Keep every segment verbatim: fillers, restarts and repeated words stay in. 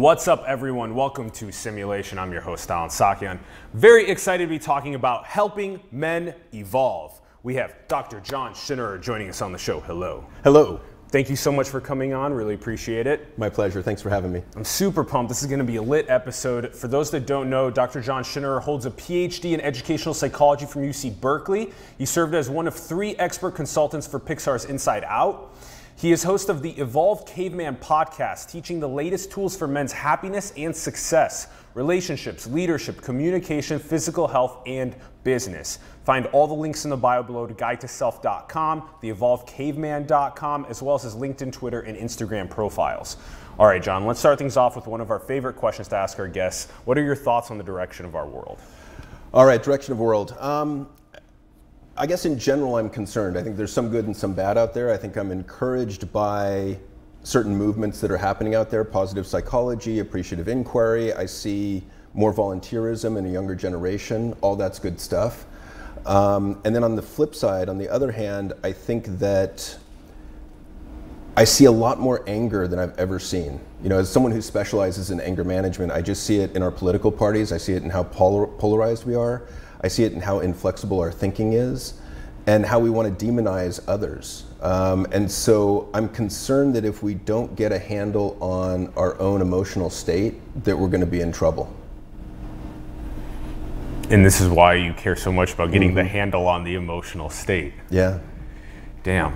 What's up, everyone? Welcome to Simulation. I'm your host, Alan Sakyon. Very excited to be talking about helping men evolve. We have Doctor John Schinnerer joining us on the show. Hello. Hello. Thank you so much for coming on. Really appreciate it. My pleasure. Thanks for having me. I'm super pumped. This is going to be a lit episode. For those that don't know, Doctor John Schinnerer holds a P H D in educational psychology from U C Berkeley. He served as one of three expert consultants for Pixar's Inside Out. He is host of the Evolved Caveman podcast, teaching the latest tools for men's happiness and success, relationships, leadership, communication, physical health, and business. Find all the links in the bio below to guide to self dot com, the evolved caveman dot com, as well as his LinkedIn, Twitter, and Instagram profiles. All right, John, let's start things off with one of our favorite questions to ask our guests. What are your thoughts on the direction of our world? All right, direction of world. Um, I guess in general, I'm concerned. I think there's some good and some bad out there. I think I'm encouraged by certain movements that are happening out there, positive psychology, appreciative inquiry. I see more volunteerism in a younger generation. All that's good stuff. Um, and then on the flip side, on the other hand, I think that I see a lot more anger than I've ever seen. You know, as someone who specializes in anger management, I just see it in our political parties. I see it in how polar- polarized we are. I see it in how inflexible our thinking is and how we want to demonize others. Um, and so I'm concerned that if we don't get a handle on our own emotional state, that we're going to be in trouble. And this is why you care so much about getting mm-hmm. the handle on the emotional state. Yeah. Damn.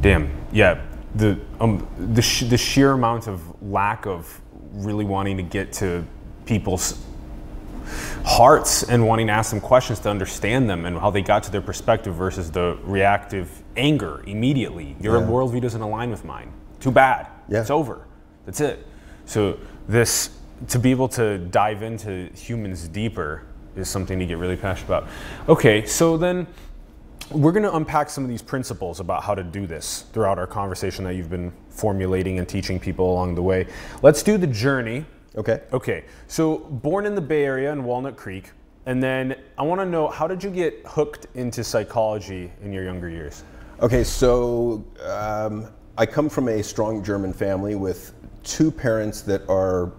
Damn. Yeah. The, um, the, sh- the sheer amount of lack of really wanting to get to people's hearts and wanting to ask them questions to understand them and how they got to their perspective versus the reactive anger immediately. Your yeah. worldview doesn't align with mine. Too bad. Yeah. It's over. That's it. So this, to be able to dive into humans deeper is something to get really passionate about. Okay, so then we're going to unpack some of these principles about how to do this throughout our conversation that you've been formulating and teaching people along the way. Let's do the journey. Okay. Okay. So born in the Bay Area in Walnut Creek, and then I want to know, how did you get hooked into psychology in your younger years? Okay. So um, I come from a strong German family with two parents that are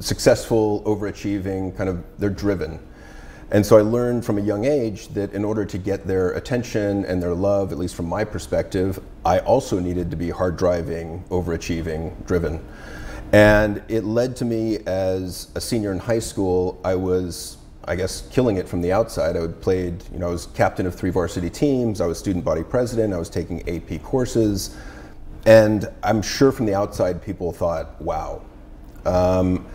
successful, overachieving, kind of, they're driven. And so I learned from a young age that in order to get their attention and their love, at least from my perspective, I also needed to be hard driving, overachieving, driven. And it led to me as a senior in high school, I was, I guess, killing it from the outside. I had played, you know, I was captain of three varsity teams, I was student body president, I was taking A P courses. And I'm sure from the outside people thought, wow. Um,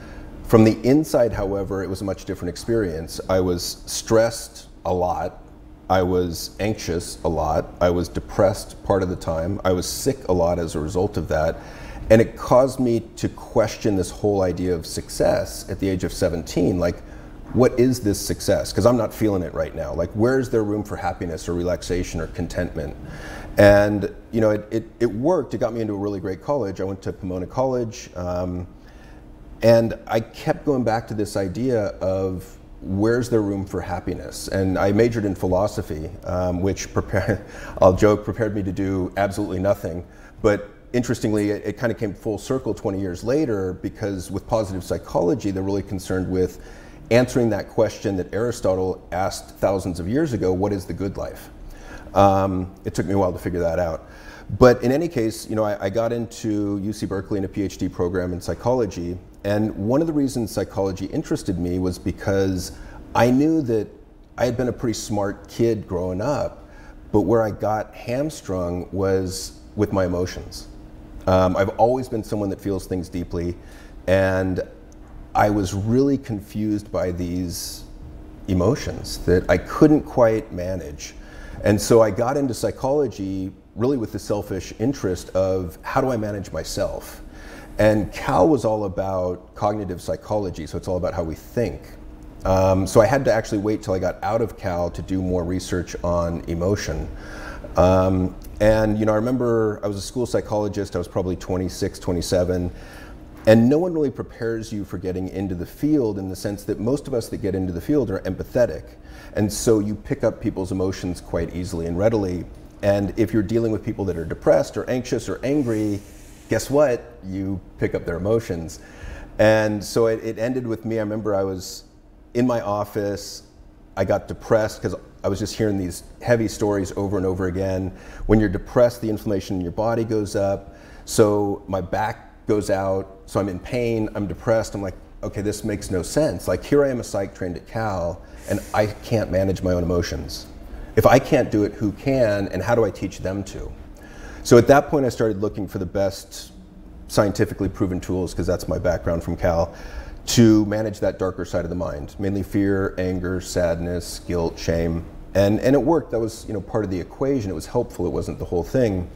from the inside, however, it was a much different experience. I was stressed a lot. I was anxious a lot. I was depressed part of the time. I was sick a lot as a result of that. And it caused me to question this whole idea of success at the age of seventeen. Like, what is this success? Because I'm not feeling it right now. Like, where's there room for happiness or relaxation or contentment? And, you know, it, it, it worked. It got me into a really great college. I went to Pomona College. Um, and I kept going back to this idea of where's there room for happiness? And I majored in philosophy, um, which, prepare, I'll joke, prepared me to do absolutely nothing. But interestingly, it, it kind of came full circle twenty years later, because with positive psychology, they're really concerned with answering that question that Aristotle asked thousands of years ago, what is the good life? Um, it took me a while to figure that out. But in any case, you know, I, I got into U C Berkeley in a P H D program in psychology. And one of the reasons psychology interested me was because I knew that I had been a pretty smart kid growing up, but where I got hamstrung was with my emotions. Um, I've always been someone that feels things deeply, and I was really confused by these emotions that I couldn't quite manage. And so I got into psychology really with the selfish interest of, how do I manage myself? And Cal was all about cognitive psychology, so it's all about how we think. Um, so I had to actually wait till I got out of Cal to do more research on emotion. Um, And, you know, I remember I was a school psychologist, I was probably twenty-six, twenty-seven, and no one really prepares you for getting into the field, in the sense that most of us that get into the field are empathetic. And so you pick up people's emotions quite easily and readily. And if you're dealing with people that are depressed or anxious or angry, guess what? You pick up their emotions. And so it, it ended with me. I remember I was in my office. I got depressed because I was just hearing these heavy stories over and over again. When you're depressed, the inflammation in your body goes up. So my back goes out. So I'm in pain. I'm depressed. I'm like, okay, this makes no sense. Like, here I am, a psych trained at Cal, and I can't manage my own emotions. If I can't do it, who can? And how do I teach them to? So at that point, I started looking for the best scientifically proven tools, because that's my background from Cal, to manage that darker side of the mind, mainly fear, anger, sadness, guilt, shame. And, and it worked. That was, you know, part of the equation. It was helpful. It wasn't the whole thing.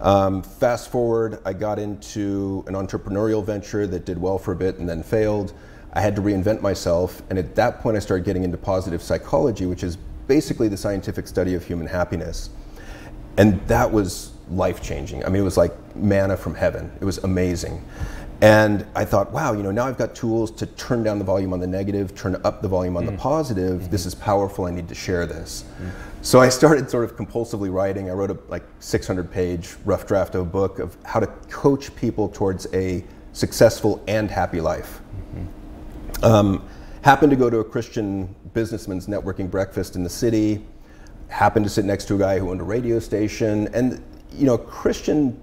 Um, fast forward, I got into an entrepreneurial venture that did well for a bit and then failed. I had to reinvent myself. And at that point, I started getting into positive psychology, which is basically the scientific study of human happiness. And that was life-changing. I mean, it was like manna from heaven. It was amazing. And I thought, wow, you know, now I've got tools to turn down the volume on the negative, turn up the volume on mm. the positive. Mm-hmm. This is powerful. I need to share this. Mm. So I started sort of compulsively writing. I wrote a like six hundred page rough draft of a book of how to coach people towards a successful and happy life. Mm-hmm. Um, happened to go to a Christian businessman's networking breakfast in the city. Happened to sit next to a guy who owned a radio station. And, you know, Christian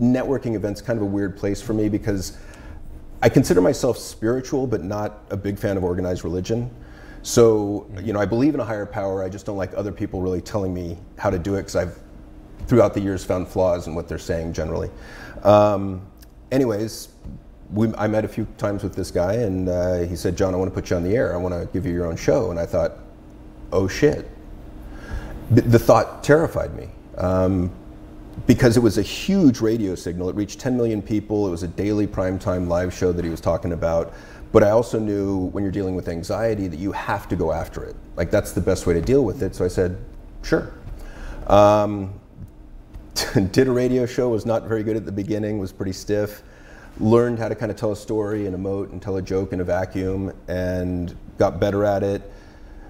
networking events kind of a weird place for me, because I consider myself spiritual but not a big fan of organized religion. So, you know, I believe in a higher power. I just don't like other people really telling me how to do it, because I've throughout the years found flaws in what they're saying generally. Um, anyways, we, I met a few times with this guy, and uh, he said, "John, I want to put you on the air. I want to give you your own show." And I thought, oh shit. The, the thought terrified me. Um, because it was a huge radio signal. It reached ten million people. It was a daily primetime live show that he was talking about. But I also knew when you're dealing with anxiety that you have to go after it. Like, that's the best way to deal with it. So I said, sure. Um, did a radio show, was not very good at the beginning, was pretty stiff. Learned how to kind of tell a story and emote and tell a joke in a vacuum, and got better at it.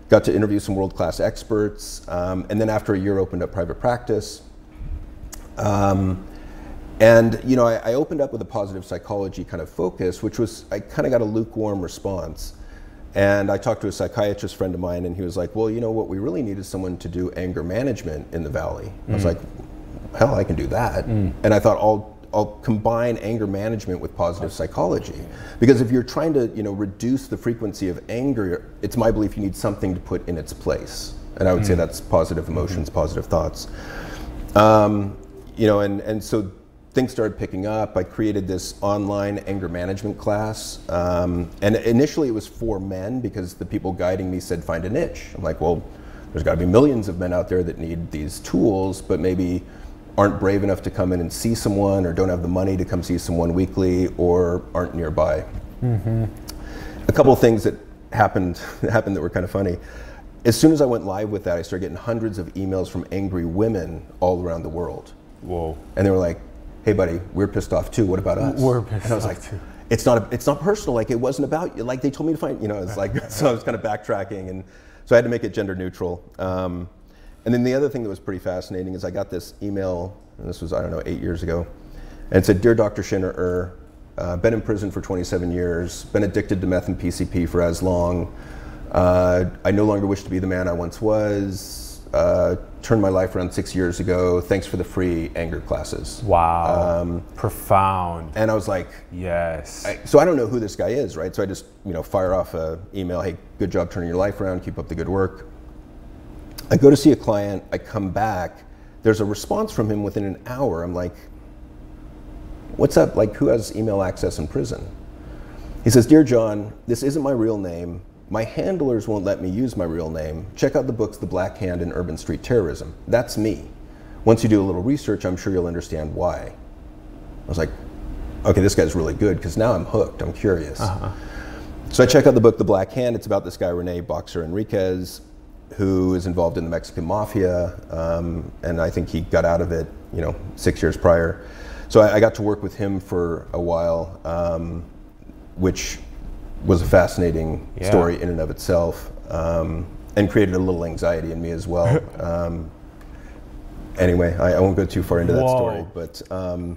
Got to interview some world-class experts. Um, and then after a year, opened up private practice. Um, and, you know, I, I opened up with a positive psychology kind of focus, which was, I kind of got a lukewarm response. And I talked to a psychiatrist friend of mine, and he was like, well, you know, what we really need is someone to do anger management in the Valley. Mm. I was like, hell, I can do that. Mm. And I thought, I'll, I'll combine anger management with positive psychology. Because if you're trying to, you know, reduce the frequency of anger, it's my belief you need something to put in its place. And I would mm. say that's positive emotions, mm. positive thoughts. Um, You know, and, and so things started picking up. I created this online anger management class. Um, and initially it was for men, because the people guiding me said, find a niche. I'm like, well, there's gotta be millions of men out there that need these tools, but maybe aren't brave enough to come in and see someone, or don't have the money to come see someone weekly, or aren't nearby. Mm-hmm. A couple of things that happened, happened that were kind of funny. As soon as I went live with that, I started getting hundreds of emails from angry women all around the world. Whoa. And they were like, hey buddy, we're pissed off too, what about us? We're pissed and I was like, too. It's not a, it's not personal, like it wasn't about you, like they told me to find, you know, it's like, so I was kind of backtracking, and so I had to make it gender neutral. Um, and then the other thing that was pretty fascinating is I got this email, and this was, I don't know, eight years ago, and it said, dear Doctor Schinnerer, uh, been in prison for twenty-seven years, been addicted to meth and P C P for as long, uh, I no longer wish to be the man I once was, Uh, turned my life around six years ago. Thanks for the free anger classes. Wow. Um, Profound. And I was like, yes. I, so I don't know who this guy is, right? So I just, you know, fire off an email. Hey, good job turning your life around. Keep up the good work. I go to see a client. I come back. There's a response from him within an hour. I'm like, what's up? Like, who has email access in prison? He says, dear John, this isn't my real name. My handlers won't let me use my real name. Check out the books The Black Hand and Urban Street Terrorism. That's me. Once you do a little research, I'm sure you'll understand why. I was like, okay, this guy's really good, because now I'm hooked. I'm curious. Uh-huh. So I check out the book The Black Hand. It's about this guy, Rene Boxer Enriquez, who is involved in the Mexican Mafia. Um, and I think he got out of it, you know, six years prior. So I, I got to work with him for a while, um, which was a fascinating yeah. story in and of itself, um, and created a little anxiety in me as well. Um, anyway, I, I won't go too far into Whoa. That story, but um,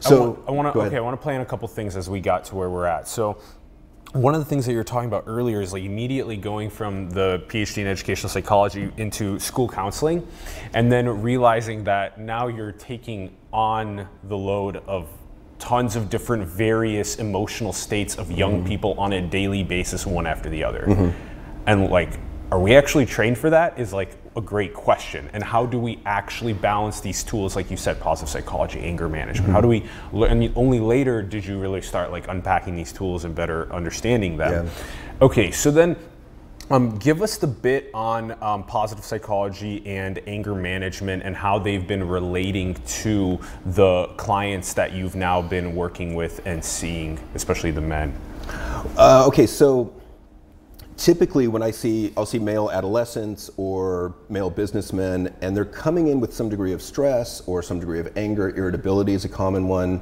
So I want to okay, I want to play on a couple things as we got to where we're at. So one of the things that you were talking about earlier is like immediately going from the PhD in educational psychology into school counseling, and then realizing that now you're taking on the load of tons of different various emotional states of young people on a daily basis, one after the other. Mm-hmm. And like, are we actually trained for that is like a great question. And how do we actually balance these tools? Like you said, positive psychology, anger management, mm-hmm. how do we, and only later did you really start like unpacking these tools and better understanding them. Yeah. Okay, so then um, give us the bit on um, positive psychology and anger management and how they've been relating to the clients that you've now been working with and seeing, especially the men. Uh, okay, so typically when I see, I'll see male adolescents or male businessmen, and they're coming in with some degree of stress or some degree of anger. Irritability is a common one.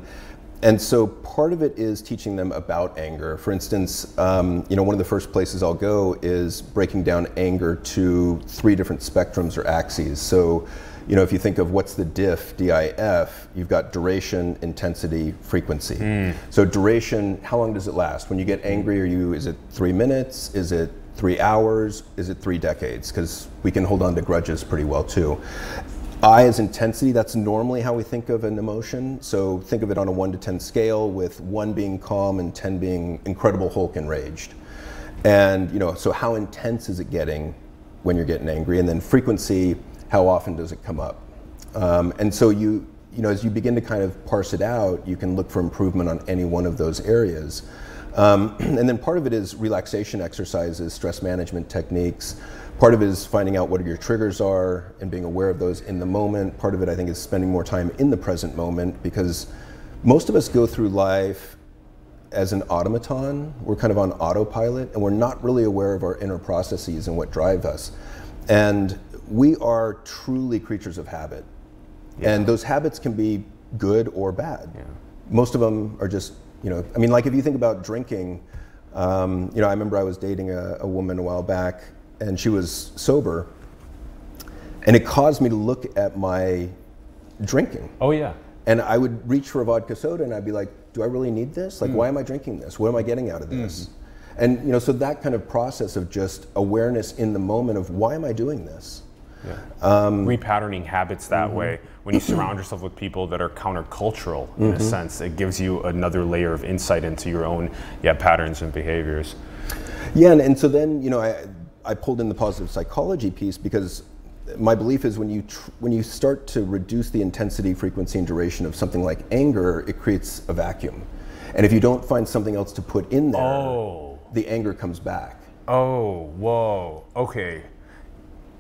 And so part of it is teaching them about anger. For instance, um, you know, one of the first places I'll go is breaking down anger to three different spectrums or axes. So, you know, if you think of what's the diff, D I F, you've got duration, intensity, frequency. Mm. So duration, how long does it last? When you get angry, are you, is it three minutes? Is it three hours? Is it three decades? Because we can hold on to grudges pretty well too. I is intensity, that's normally how we think of an emotion. So think of it on a one to ten scale, with one being calm and ten being incredible Hulk enraged. And you know, so how intense is it getting when you're getting angry? And then frequency, how often does it come up? Um, and so you, you know, as you begin to kind of parse it out, you can look for improvement on any one of those areas. Um, and then part of it is relaxation exercises, stress management techniques. Part of it is finding out what your triggers are and being aware of those in the moment. Part of it, I think, is spending more time in the present moment, because most of us go through life as an automaton. We're kind of on autopilot, and we're not really aware of our inner processes and what drive us. And we are truly creatures of habit. Yeah. And those habits can be good or bad. Yeah. Most of them are just, you know, I mean, like if you think about drinking, um, you know, I remember I was dating a, a woman a while back, and she was sober, and it caused me to look at my drinking. Oh yeah. And I would reach for a vodka soda and I'd be like, do I really need this? Like, mm. why am I drinking this? What am I getting out of this? Mm. And you know, so that kind of process of just awareness in the moment of why am I doing this? Yeah. Um, repatterning habits that mm-hmm. way, when you surround yourself with people that are countercultural in mm-hmm. a sense, it gives you another layer of insight into your own yeah, patterns and behaviors. Yeah, and, and so then, you know, I, I pulled in the positive psychology piece, because my belief is when you, tr when you start to reduce the intensity, frequency, and duration of something like anger, it creates a vacuum. And if you don't find something else to put in there, oh. the anger comes back. Oh, whoa, okay.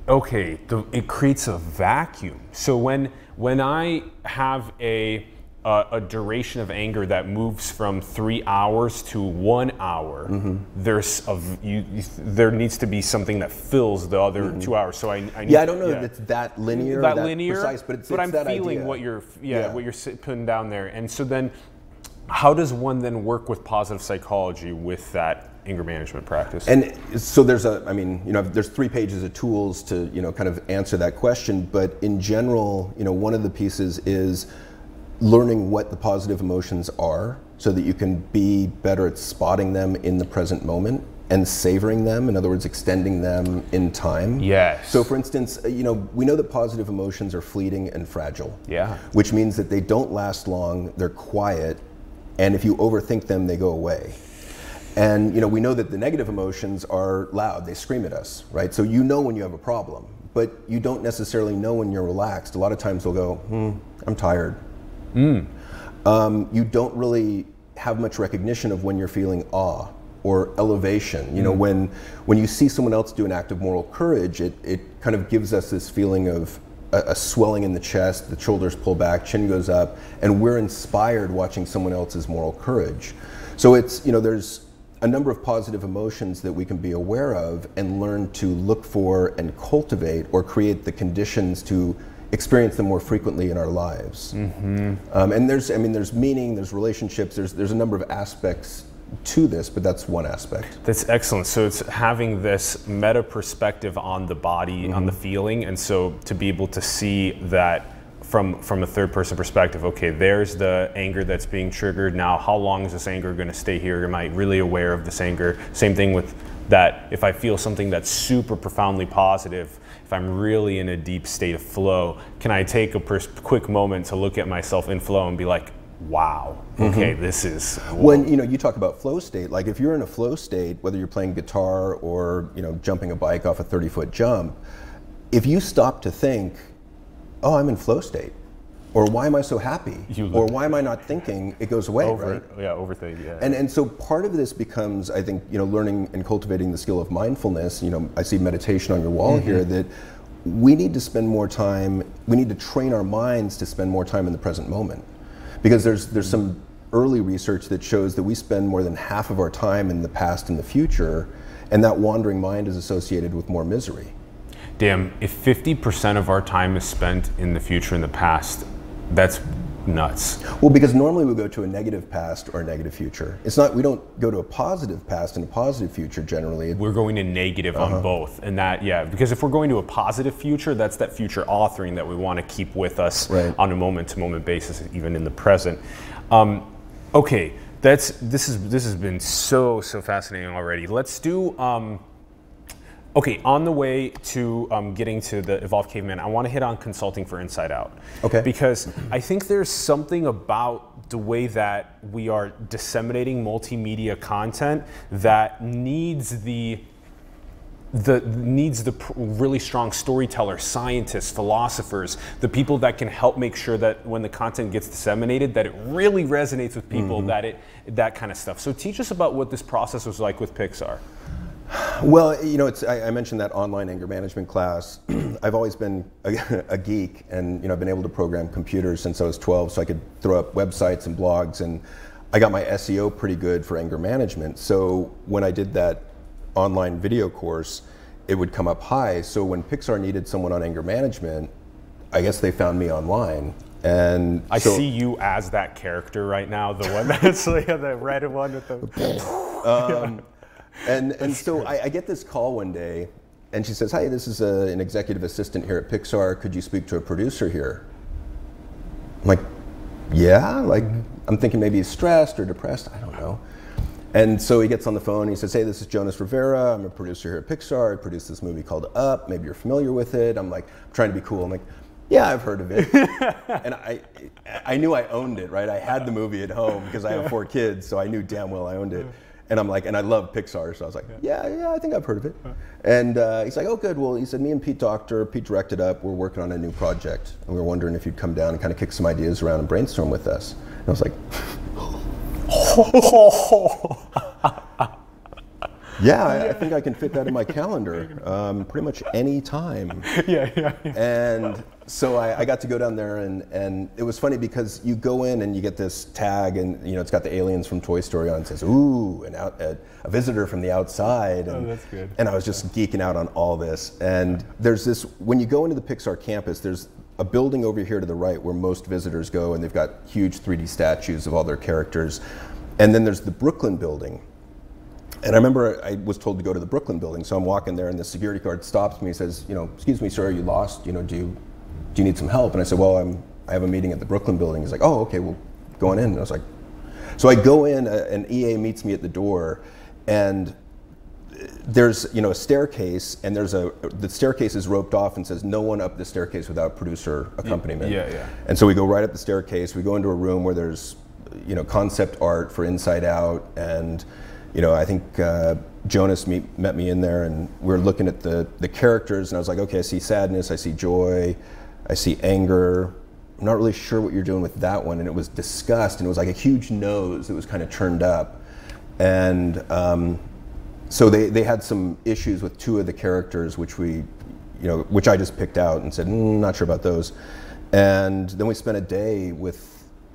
Okay, the, it creates a vacuum. So when, when I have a, uh, a duration of anger that moves from three hours to one hour, mm-hmm. there's a, you, you, there needs to be something that fills the other mm-hmm. two hours. So I, I need yeah, I don't know yeah. if it's that linear, that, that linear, precise, but it's, but it's I'm that feeling idea. what you're yeah, yeah what you're putting down there. And so then, how does one then work with positive psychology with that anger management practice? And so there's a, I mean, you know, there's three pages of tools to, you know, kind of answer that question. But in general, you know, one of the pieces is learning what the positive emotions are so that you can be better at spotting them in the present moment and savoring them. In other words, extending them in time. Yes. So for instance, you know, we know that positive emotions are fleeting and fragile. Yeah. Which means that they don't last long, they're quiet, and if you overthink them, they go away. And you know, we know that the negative emotions are loud, they scream at us, right? So you know when you have a problem, but you don't necessarily know when you're relaxed. A lot of times they'll go, hmm, I'm tired. Mm. Um, you don't really have much recognition of when you're feeling awe or elevation. You know, mm. when, when you see someone else do an act of moral courage, it, it kind of gives us this feeling of a, a swelling in the chest, the shoulders pull back, chin goes up, and we're inspired watching someone else's moral courage. So it's, you know, there's a number of positive emotions that we can be aware of and learn to look for and cultivate, or create the conditions to experience them more frequently in our lives. Mm-hmm. um, and there's, I mean, there's meaning, there's relationships, there's, there's a number of aspects to this, but that's one aspect. That's excellent. So it's having this meta perspective on the body, mm-hmm. on the feeling, and so to be able to see that from from a third person perspective. Okay, there's the anger that's being triggered. Now, how long is this anger going to stay here? Am I really aware of this anger? Same thing with that. If I feel something that's super profoundly positive, if I'm really in a deep state of flow, can I take a pers quick moment to look at myself in flow and be like, wow, okay, mm-hmm. this is whoa. When you know you talk about flow state, like if you're in a flow state, whether you're playing guitar or you know jumping a bike off a thirty foot jump, if you stop to think, oh, I'm in flow state, or why am I so happy, or why am I not thinking, it goes away, over, right? Yeah, overthink, yeah. And, and so part of this becomes, I think, you know, learning and cultivating the skill of mindfulness. You know, I see meditation on your wall mm-hmm. here, that we need to spend more time, we need to train our minds to spend more time in the present moment. Because there's, there's some early research that shows that we spend more than half of our time in the past and the future, and that wandering mind is associated with more misery. Damn, if fifty percent of our time is spent in the future and the past, that's nuts. Well, because normally we go to a negative past or a negative future. It's not, we don't go to a positive past and a positive future generally. We're going to negative uh-huh. on both. And that, yeah, because if we're going to a positive future, that's that future authoring that we want to keep with us right. on a moment-to-moment basis, even in the present. Um, okay, that's, this is, this has been so, so fascinating already. Let's do, um, okay, on the way to um, getting to the Evolved Caveman, I want to hit on consulting for Inside Out. Okay. Because I think there's something about the way that we are disseminating multimedia content that needs the the needs the really strong storytellers, scientists, philosophers, the people that can help make sure that when the content gets disseminated, that it really resonates with people, mm-hmm. that it that kind of stuff. So teach us about what this process was like with Pixar. Well, you know, it's, I, I mentioned that online anger management class. I've always been a, a geek, and you know, I've been able to program computers since I was twelve, so I could throw up websites and blogs, and I got my S E O pretty good for anger management. So when I did that online video course, it would come up high. So when Pixar needed someone on anger management, I guess they found me online. And I so, see you as that character right now, the one that's like the red one with the... um, And, and so I, I get this call one day, and she says, "Hi, this is a, an executive assistant here at Pixar. Could you speak to a producer here?" I'm like, yeah, like, I'm thinking maybe he's stressed or depressed, I don't know. And so he gets on the phone and he says, "Hey, this is Jonas Rivera. I'm a producer here at Pixar. I produced this movie called Up. Maybe you're familiar with it." I'm like, I'm trying to be cool. I'm like, yeah, I've heard of it. And I, I knew I owned it, right? I had the movie at home because I have four kids, so I knew damn well I owned it. And I'm like, and I love Pixar, so I was like, yeah, yeah, yeah, I think I've heard of it. Huh. And uh, he's like, "Oh, good. Well," he said, "me and Pete Docter, Pete directed Up. We're working on a new project, and we were wondering if you'd come down and kind of kick some ideas around and brainstorm with us." And I was like, yeah, I, I think I can fit that in my calendar, um, pretty much any time. Yeah, yeah, yeah. And so I, I got to go down there, and, and it was funny because you go in and you get this tag, and you know it's got the aliens from Toy Story on. It says, "Ooh, an out, a, a visitor from the outside." And, oh, that's good. And I was just yeah. geeking out on all this. And there's this, when you go into the Pixar campus, there's a building over here to the right where most visitors go, and they've got huge three D statues of all their characters. And then there's the Brooklyn building. And I remember I was told to go to the Brooklyn building, so I'm walking there, and the security guard stops me and says, you know, "Excuse me, sir, are you lost? You know, do you, do you need some help?" And I said, "Well, I'm, I have a meeting at the Brooklyn building." He's like, "Oh, okay, well, go on in." And I was like, so I go in, uh, an E A meets me at the door, and there's, you know, a staircase, and there's a, the staircase is roped off and says, "No one up the staircase without producer accompaniment." Yeah, yeah. And so we go right up the staircase, we go into a room where there's, you know, concept art for Inside Out, and you know, I think uh, Jonas meet, met me in there, and we were looking at the, the characters, and I was like, okay, I see sadness, I see joy, I see anger. I'm not really sure what you're doing with that one. And it was disgust, and it was like a huge nose that was kind of turned up. And um, so they, they had some issues with two of the characters, which we, you know, which I just picked out and said, mm, not sure about those. And then we spent a day with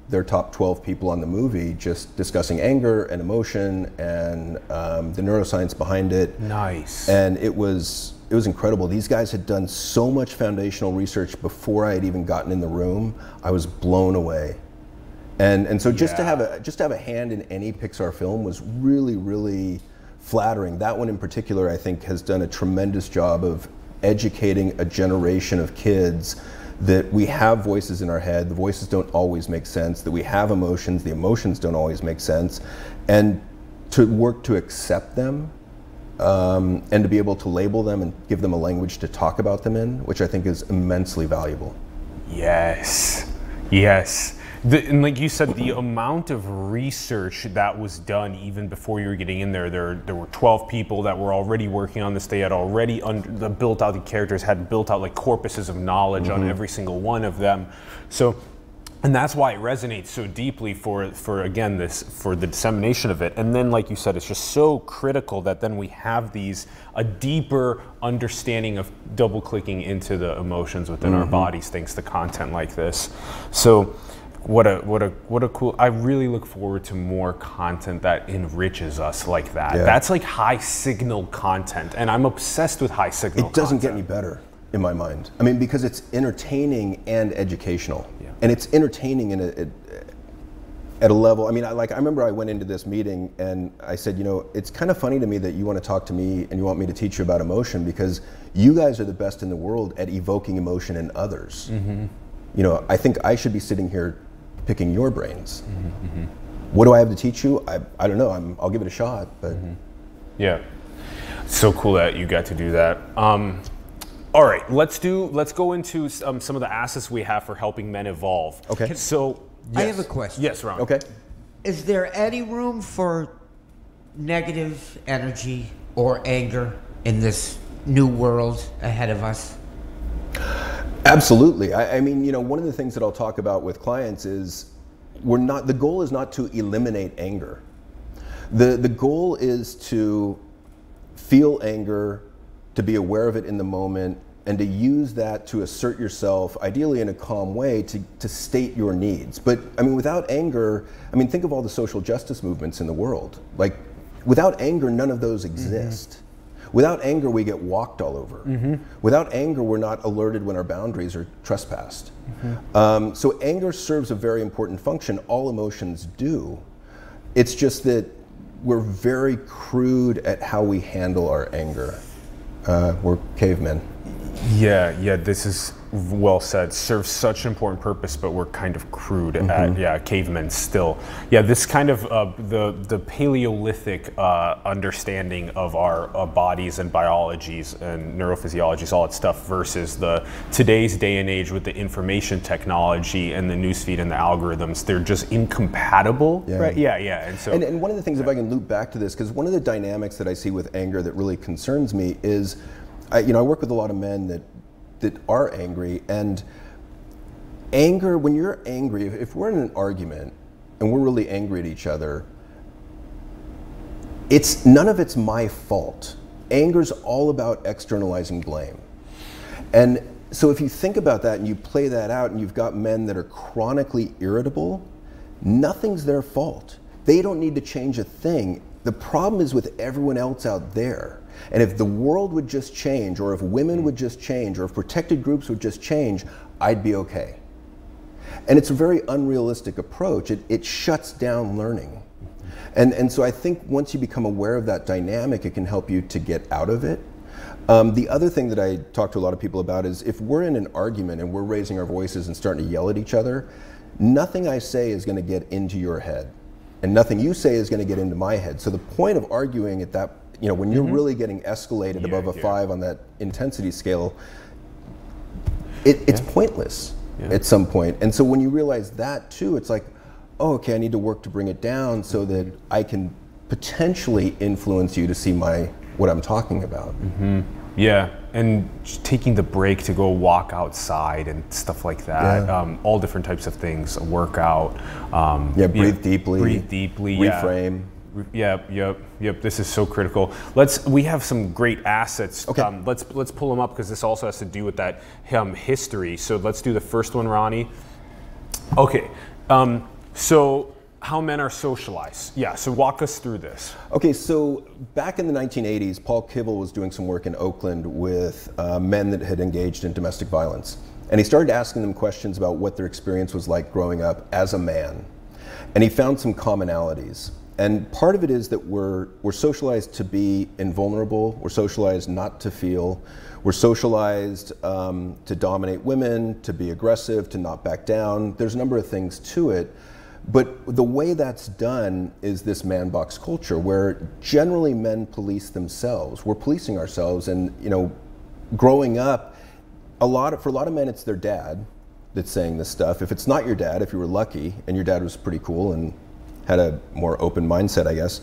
their top twelve people on the movie, just discussing anger and emotion and um, the neuroscience behind it. Nice. And it was it was incredible. These guys had done so much foundational research before I had even gotten in the room. I was blown away. And and so just yeah. to have a just to have a hand in any Pixar film was really, really flattering. That one in particular, I think, has done a tremendous job of educating a generation of kids that we have voices in our head, the voices don't always make sense, that we have emotions, the emotions don't always make sense, and to work to accept them, um, and to be able to label them and give them a language to talk about them in, which I think is immensely valuable. Yes, yes. The, and like you said, the amount of research that was done even before you were getting in there, there, there were twelve people that were already working on this. They had already under, the built out, the characters had built out like corpuses of knowledge mm-hmm. on every single one of them. So, and that's why it resonates so deeply for, for again, this, for the dissemination of it. And then, like you said, it's just so critical that then we have these, a deeper understanding of double clicking into the emotions within mm-hmm. our bodies thanks to content like this. So, What a what a what a cool! I really look forward to more content that enriches us like that. Yeah. That's like high signal content, and I'm obsessed with high signal. It doesn't content. get any better in my mind. I mean, because it's entertaining and educational, yeah. and it's entertaining in a, a, at a level. I mean, I, like I remember I went into this meeting and I said, you know, it's kind of funny to me that you want to talk to me and you want me to teach you about emotion because you guys are the best in the world at evoking emotion in others. Mm-hmm. You know, I think I should be sitting here picking your brains. Mm-hmm, mm-hmm. What do I have to teach you? I, I don't know, I'm, I'll give it a shot. But mm-hmm. yeah, so cool that you got to do that. Um, all right, let's do, let's go into um, some of the assets we have for helping men evolve. Okay. Can, so, yes. I have a question. Yes, Ron. Okay. Is there any room for negative energy or anger in this new world ahead of us? Absolutely. I, I mean, you know, one of the things that I'll talk about with clients is we're not, the goal is not to eliminate anger. The, the goal is to feel anger, to be aware of it in the moment, and to use that to assert yourself, ideally in a calm way, to, to state your needs. But I mean, without anger, I mean, think of all the social justice movements in the world. Like, without anger, none of those exist. Mm-hmm. Without anger, we get walked all over. Mm-hmm. Without anger, we're not alerted when our boundaries are trespassed. Mm-hmm. Um, so anger serves a very important function. All emotions do. It's just that we're very crude at how we handle our anger. Uh, we're cavemen. Yeah, yeah, this is well said. Serves such an important purpose, but we're kind of crude mm-hmm. at, yeah, cavemen still. Yeah, this kind of uh, the, the Paleolithic uh, understanding of our uh, bodies and biologies and neurophysiologies, all that stuff, versus the today's day and age with the information technology and the newsfeed and the algorithms, they're just incompatible, yeah. right? Yeah, yeah. And, so, and, and one of the things, yeah. if I can loop back to this, because one of the dynamics that I see with anger that really concerns me is, I, you know, I work with a lot of men that that are angry, and anger, when you're angry, if, if we're in an argument and we're really angry at each other, it's none of it's my fault. Anger's all about externalizing blame. And so if you think about that and you play that out and you've got men that are chronically irritable, nothing's their fault. They don't need to change a thing. The problem is with everyone else out there. And if the world would just change, or if women would just change, or if protected groups would just change, I'd be okay. And it's a very unrealistic approach. It, it shuts down learning. And, and so I think once you become aware of that dynamic, it can help you to get out of it. Um, the other thing that I talk to a lot of people about is if we're in an argument and we're raising our voices and starting to yell at each other, nothing I say is going to get into your head. And nothing you say is going to get into my head. So the point of arguing at that, you know, when you're mm-hmm. really getting escalated yeah, above a yeah. five on that intensity scale, it, it's yeah. pointless yeah. at some point. And so when you realize that too, it's like, oh, okay, I need to work to bring it down so that I can potentially influence you to see my what I'm talking about. Mm-hmm. Yeah, and taking the break to go walk outside and stuff like that. Yeah. Um, all different types of things, a workout. Um, yeah, breathe yeah, deeply. Breathe deeply. Reframe. Yeah. Yep, yep, yep. This is so critical. Let's. We have some great assets. Okay. Um, let's let's pull them up because this also has to do with that um, history. So let's do the first one, Ronnie. Okay. Um, so how men are socialized? Yeah. So walk us through this. Okay. So back in the nineteen eighties, Paul Kibble was doing some work in Oakland with uh, men that had engaged in domestic violence, and he started asking them questions about what their experience was like growing up as a man, and he found some commonalities. And part of it is that we're, we're socialized to be invulnerable, we're socialized not to feel, we're socialized um, to dominate women, to be aggressive, to not back down. There's a number of things to it. But the way that's done is this man box culture where generally men police themselves. We're policing ourselves, and you know, growing up, a lot of, for a lot of men it's their dad that's saying this stuff. If it's not your dad, if you were lucky and your dad was pretty cool and had a more open mindset, I guess,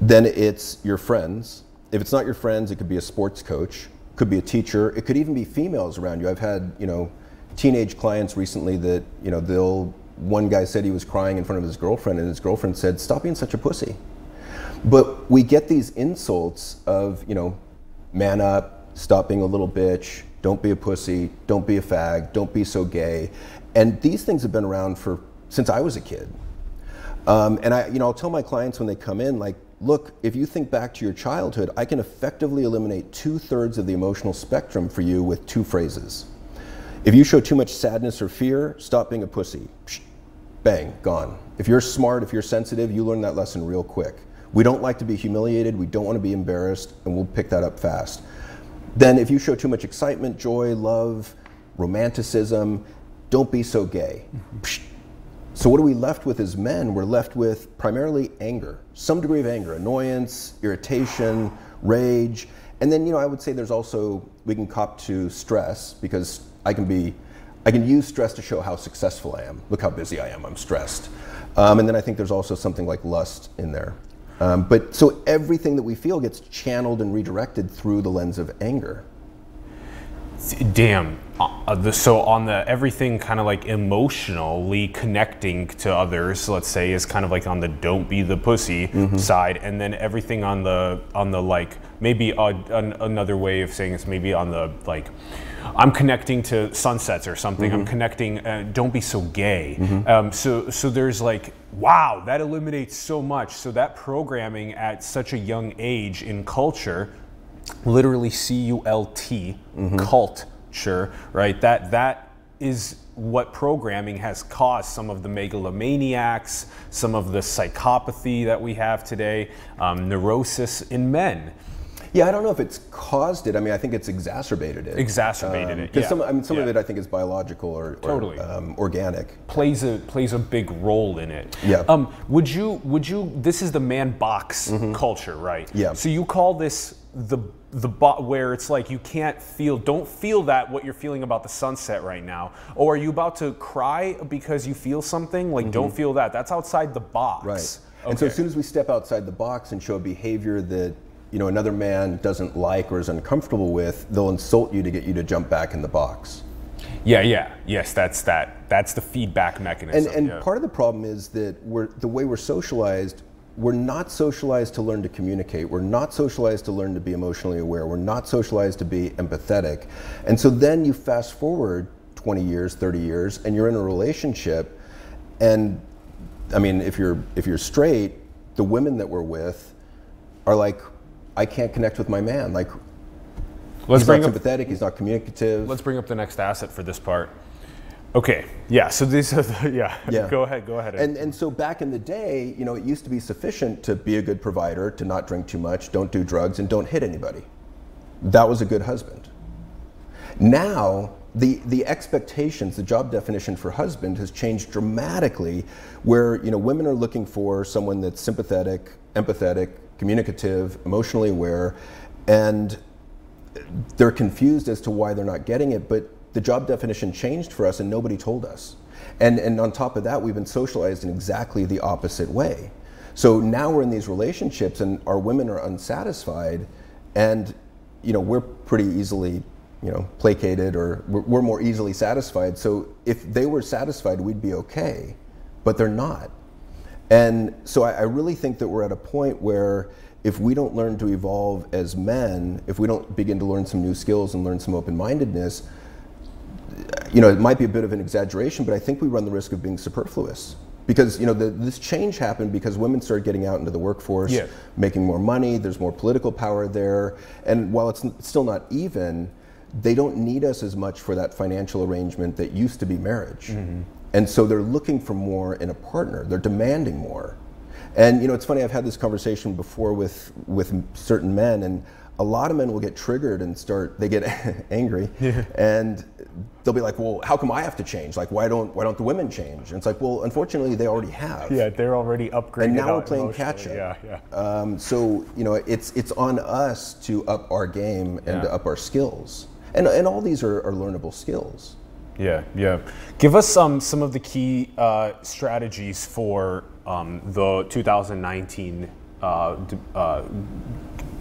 then it's your friends. If it's not your friends, it could be a sports coach, could be a teacher, it could even be females around you. I've had, you know, teenage clients recently that, you know, they'll, one guy said he was crying in front of his girlfriend, and his girlfriend said, "Stop being such a pussy." But we get these insults of, you know, man up, stop being a little bitch, don't be a pussy, don't be a fag, don't be so gay. And these things have been around for, since I was a kid. Um, and I, you know, I'll tell my clients when they come in, like, look, if you think back to your childhood, I can effectively eliminate two thirds of the emotional spectrum for you with two phrases. If you show too much sadness or fear, stop being a pussy. Psh, bang, gone. If you're smart, if you're sensitive, you learn that lesson real quick. We don't like to be humiliated, we don't want to be embarrassed, and we'll pick that up fast. Then if you show too much excitement, joy, love, romanticism, don't be so gay. Psh. So what are we left with as men? We're left with primarily anger, some degree of anger, annoyance, irritation, rage. And then, you know, I would say there's also, we can cop to stress, because I can be, I can use stress to show how successful I am. Look how busy I am, I'm stressed. Um, and then I think there's also something like lust in there. Um, but so everything that we feel gets channeled and redirected through the lens of anger. Damn. Uh, the, so on the everything kind of like emotionally connecting to others, let's say, is kind of like on the don't be the pussy mm-hmm. side, and then everything on the on the like maybe a, an, another way of saying it's maybe on the like I'm connecting to sunsets or something. Mm-hmm. I'm connecting. Uh, don't be so gay. Mm-hmm. um, so so there's like, wow, that eliminates so much. So that programming at such a young age in culture. Literally C U L T, mm-hmm. culture, right? That that is what programming has caused some of the megalomaniacs, some of the psychopathy that we have today, um, neurosis in men. Yeah, I don't know if it's caused it. I mean, I think it's exacerbated it. Exacerbated um, it. Yeah. Some, I mean, some yeah. of it I think is biological or, or totally um, organic. Plays a plays a big role in it. Yeah. Um. Would you would you? This is the man box mm-hmm. culture, right? Yeah. So you call this. the the bot where it's like you can't feel, don't feel that what you're feeling about the sunset right now, or are you about to cry because you feel something, like mm-hmm. don't feel that, that's outside the box, right? Okay. And so as soon as we step outside the box and show a behavior that, you know, another man doesn't like or is uncomfortable with, they'll insult you to get you to jump back in the box. Yeah, yeah, yes, that's that that's the feedback mechanism. And, and yeah. part of the problem is that we're the way we're socialized. We're not socialized to learn to communicate. We're not socialized to learn to be emotionally aware. We're not socialized to be empathetic. And so then you fast forward twenty years, thirty years, and you're in a relationship. And I mean, if you're, if you're straight, the women that we're with are like, I can't connect with my man. Like, he's not sympathetic, he's not communicative. Let's bring up the next asset for this part. Okay, yeah, so these are the, yeah. yeah, go ahead, go ahead. And, and so back in the day, you know, it used to be sufficient to be a good provider, to not drink too much, don't do drugs, and don't hit anybody. That was a good husband. Now, the, the expectations, the job definition for husband has changed dramatically, where, you know, women are looking for someone that's sympathetic, empathetic, communicative, emotionally aware, and they're confused as to why they're not getting it, but the job definition changed for us and nobody told us. And, and on top of that, we've been socialized in exactly the opposite way. So now we're in these relationships and our women are unsatisfied, and you know, we're pretty easily, you know, placated, or we're, we're more easily satisfied. So if they were satisfied, we'd be okay, but they're not. And so I, I really think that we're at a point where if we don't learn to evolve as men, if we don't begin to learn some new skills and learn some open-mindedness, you know, it might be a bit of an exaggeration, but I think we run the risk of being superfluous, because, you know, the, this change happened because women started getting out into the workforce, yeah. making more money, there's more political power there, and while it's still not even, they don't need us as much for that financial arrangement that used to be marriage. Mm-hmm. And so they're looking for more in a partner, they're demanding more. And you know, it's funny, I've had this conversation before with, with certain men, and a lot of men will get triggered and start, they get angry, yeah. and they'll be like, well, how come I have to change? Like, why don't, why don't the women change? And it's like, well, unfortunately, they already have. Yeah, they're already upgraded. And now we're playing catch up. Yeah, yeah. Um, so, you know, it's, it's on us to up our game and yeah. to up our skills. And, and all these are, are learnable skills. Yeah, yeah. Give us um, some of the key uh, strategies for um, the two thousand nineteen uh, uh,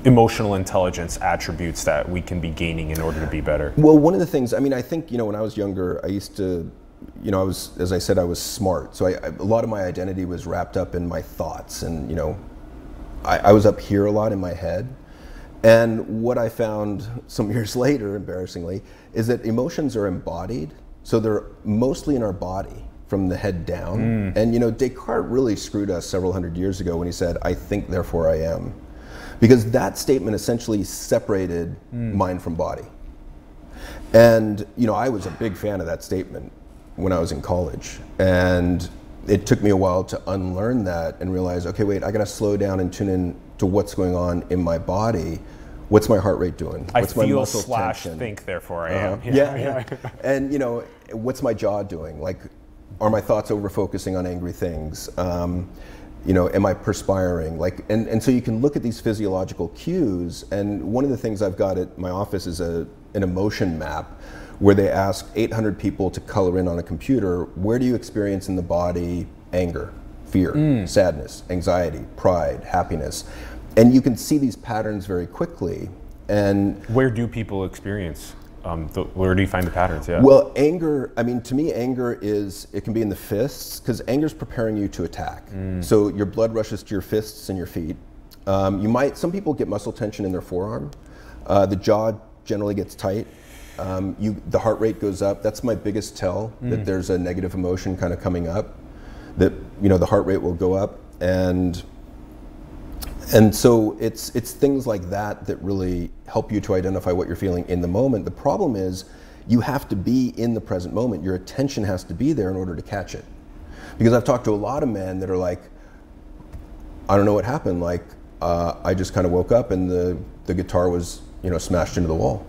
emotional intelligence attributes that we can be gaining in order to be better. Well, one of the things, I mean, I think, you know, when I was younger, I used to, you know, I was, as I said, I was smart. So I, I, a lot of my identity was wrapped up in my thoughts. And, you know, I, I was up here a lot in my head. And what I found some years later, embarrassingly, is that emotions are embodied. So they're mostly in our body from the head down. Mm. And you know, Descartes really screwed us several hundred years ago when he said, I think, therefore I am. Because that statement essentially separated mm. mind from body. And you know, I was a big fan of that statement when I was in college. And it took me a while to unlearn that and realize, okay, wait, I gotta slow down and tune in to what's going on in my body. What's my heart rate doing? What's I my feel muscle slash tension? think, therefore I uh-huh. am. Yeah, yeah. yeah. And you know, what's my jaw doing? Like, are my thoughts over-focusing on angry things? Um, you know, am I perspiring? Like, and, and so you can look at these physiological cues, and one of the things I've got at my office is a, an emotion map where they ask eight hundred people to color in on a computer, where do you experience in the body anger, fear, mm. sadness, anxiety, pride, happiness? And you can see these patterns very quickly. And where do people experience? Um, the, where do you find the patterns? Yeah. Well, anger, I mean, to me, anger is, it can be in the fists, because anger is preparing you to attack. Mm. So your blood rushes to your fists and your feet. Um, you might, some people get muscle tension in their forearm. Uh, the jaw generally gets tight. Um, you, the heart rate goes up. That's my biggest tell, mm. that there's a negative emotion kind of coming up, that, you know, the heart rate will go up. And And so it's, it's things like that that really help you to identify what you're feeling in the moment. The problem is you have to be in the present moment. Your attention has to be there in order to catch it. Because I've talked to a lot of men that are like, I don't know what happened. Like, uh, I just kind of woke up and the, the guitar was, you know, smashed into the wall.